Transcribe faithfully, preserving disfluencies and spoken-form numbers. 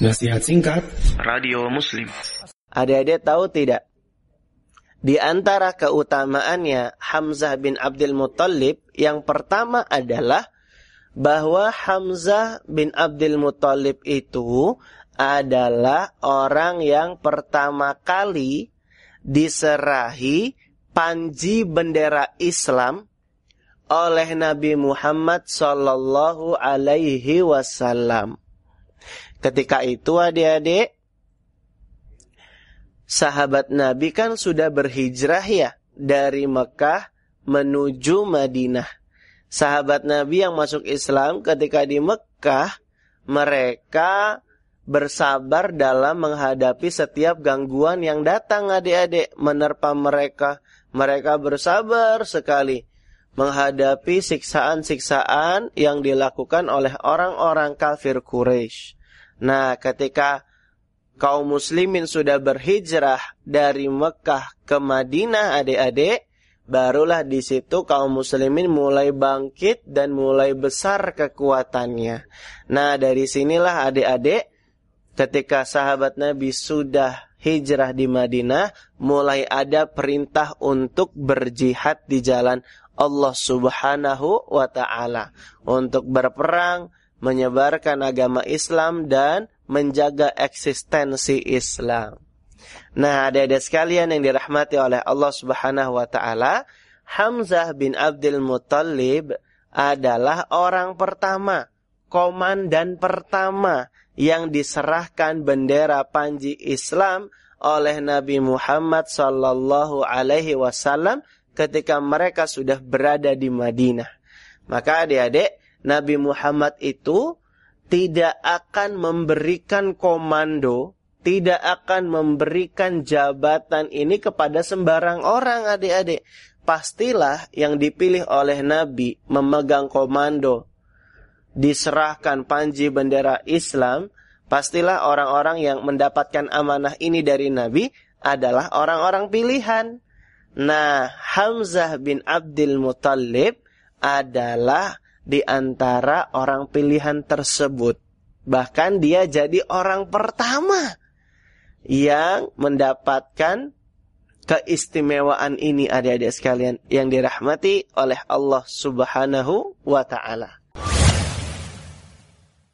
Nasihat singkat Radio Muslim. Adik-adik tahu tidak? Di antara keutamaannya Hamzah bin Abdul Muttalib, yang pertama adalah bahwa Hamzah bin Abdul Muttalib itu adalah orang yang pertama kali diserahi panji bendera Islam oleh Nabi Muhammad sallallahu alaihi wasallam. Ketika itu adik-adik, sahabat Nabi kan sudah berhijrah ya, dari Mekah menuju Madinah. Sahabat Nabi yang masuk Islam ketika di Mekah, mereka bersabar dalam menghadapi setiap gangguan yang datang adik-adik menerpa mereka. Mereka bersabar sekali menghadapi siksaan-siksaan yang dilakukan oleh orang-orang kafir Quraisy. Nah, ketika kaum muslimin sudah berhijrah dari Mekah ke Madinah adik-adik, barulah di situ kaum muslimin mulai bangkit dan mulai besar kekuatannya. Nah, dari sinilah adik-adik, ketika sahabat Nabi sudah hijrah di Madinah, mulai ada perintah untuk berjihad di jalan Allah Subhanahu wa ta'ala, untuk berperang, menyebarkan agama Islam dan menjaga eksistensi Islam. Nah, adik-adik sekalian yang dirahmati oleh Allah Subhanahu wa ta'ala, Hamzah bin Abdul Muttalib adalah orang pertama, komandan pertama yang diserahkan bendera panji Islam oleh Nabi Muhammad sallallahu alaihi wasallam ketika mereka sudah berada di Madinah. Maka adik-adik, Nabi Muhammad itu tidak akan memberikan komando, tidak akan memberikan jabatan ini kepada sembarang orang adik-adik. Pastilah yang dipilih oleh Nabi memegang komando, diserahkan panji bendera Islam, pastilah orang-orang yang mendapatkan amanah ini dari Nabi adalah orang-orang pilihan. Nah, Hamzah bin Abdul Muttalib adalah di antara orang pilihan tersebut. Bahkan dia jadi orang pertama yang mendapatkan keistimewaan ini adik-adik sekalian yang dirahmati oleh Allah Subhanahu wa ta'ala.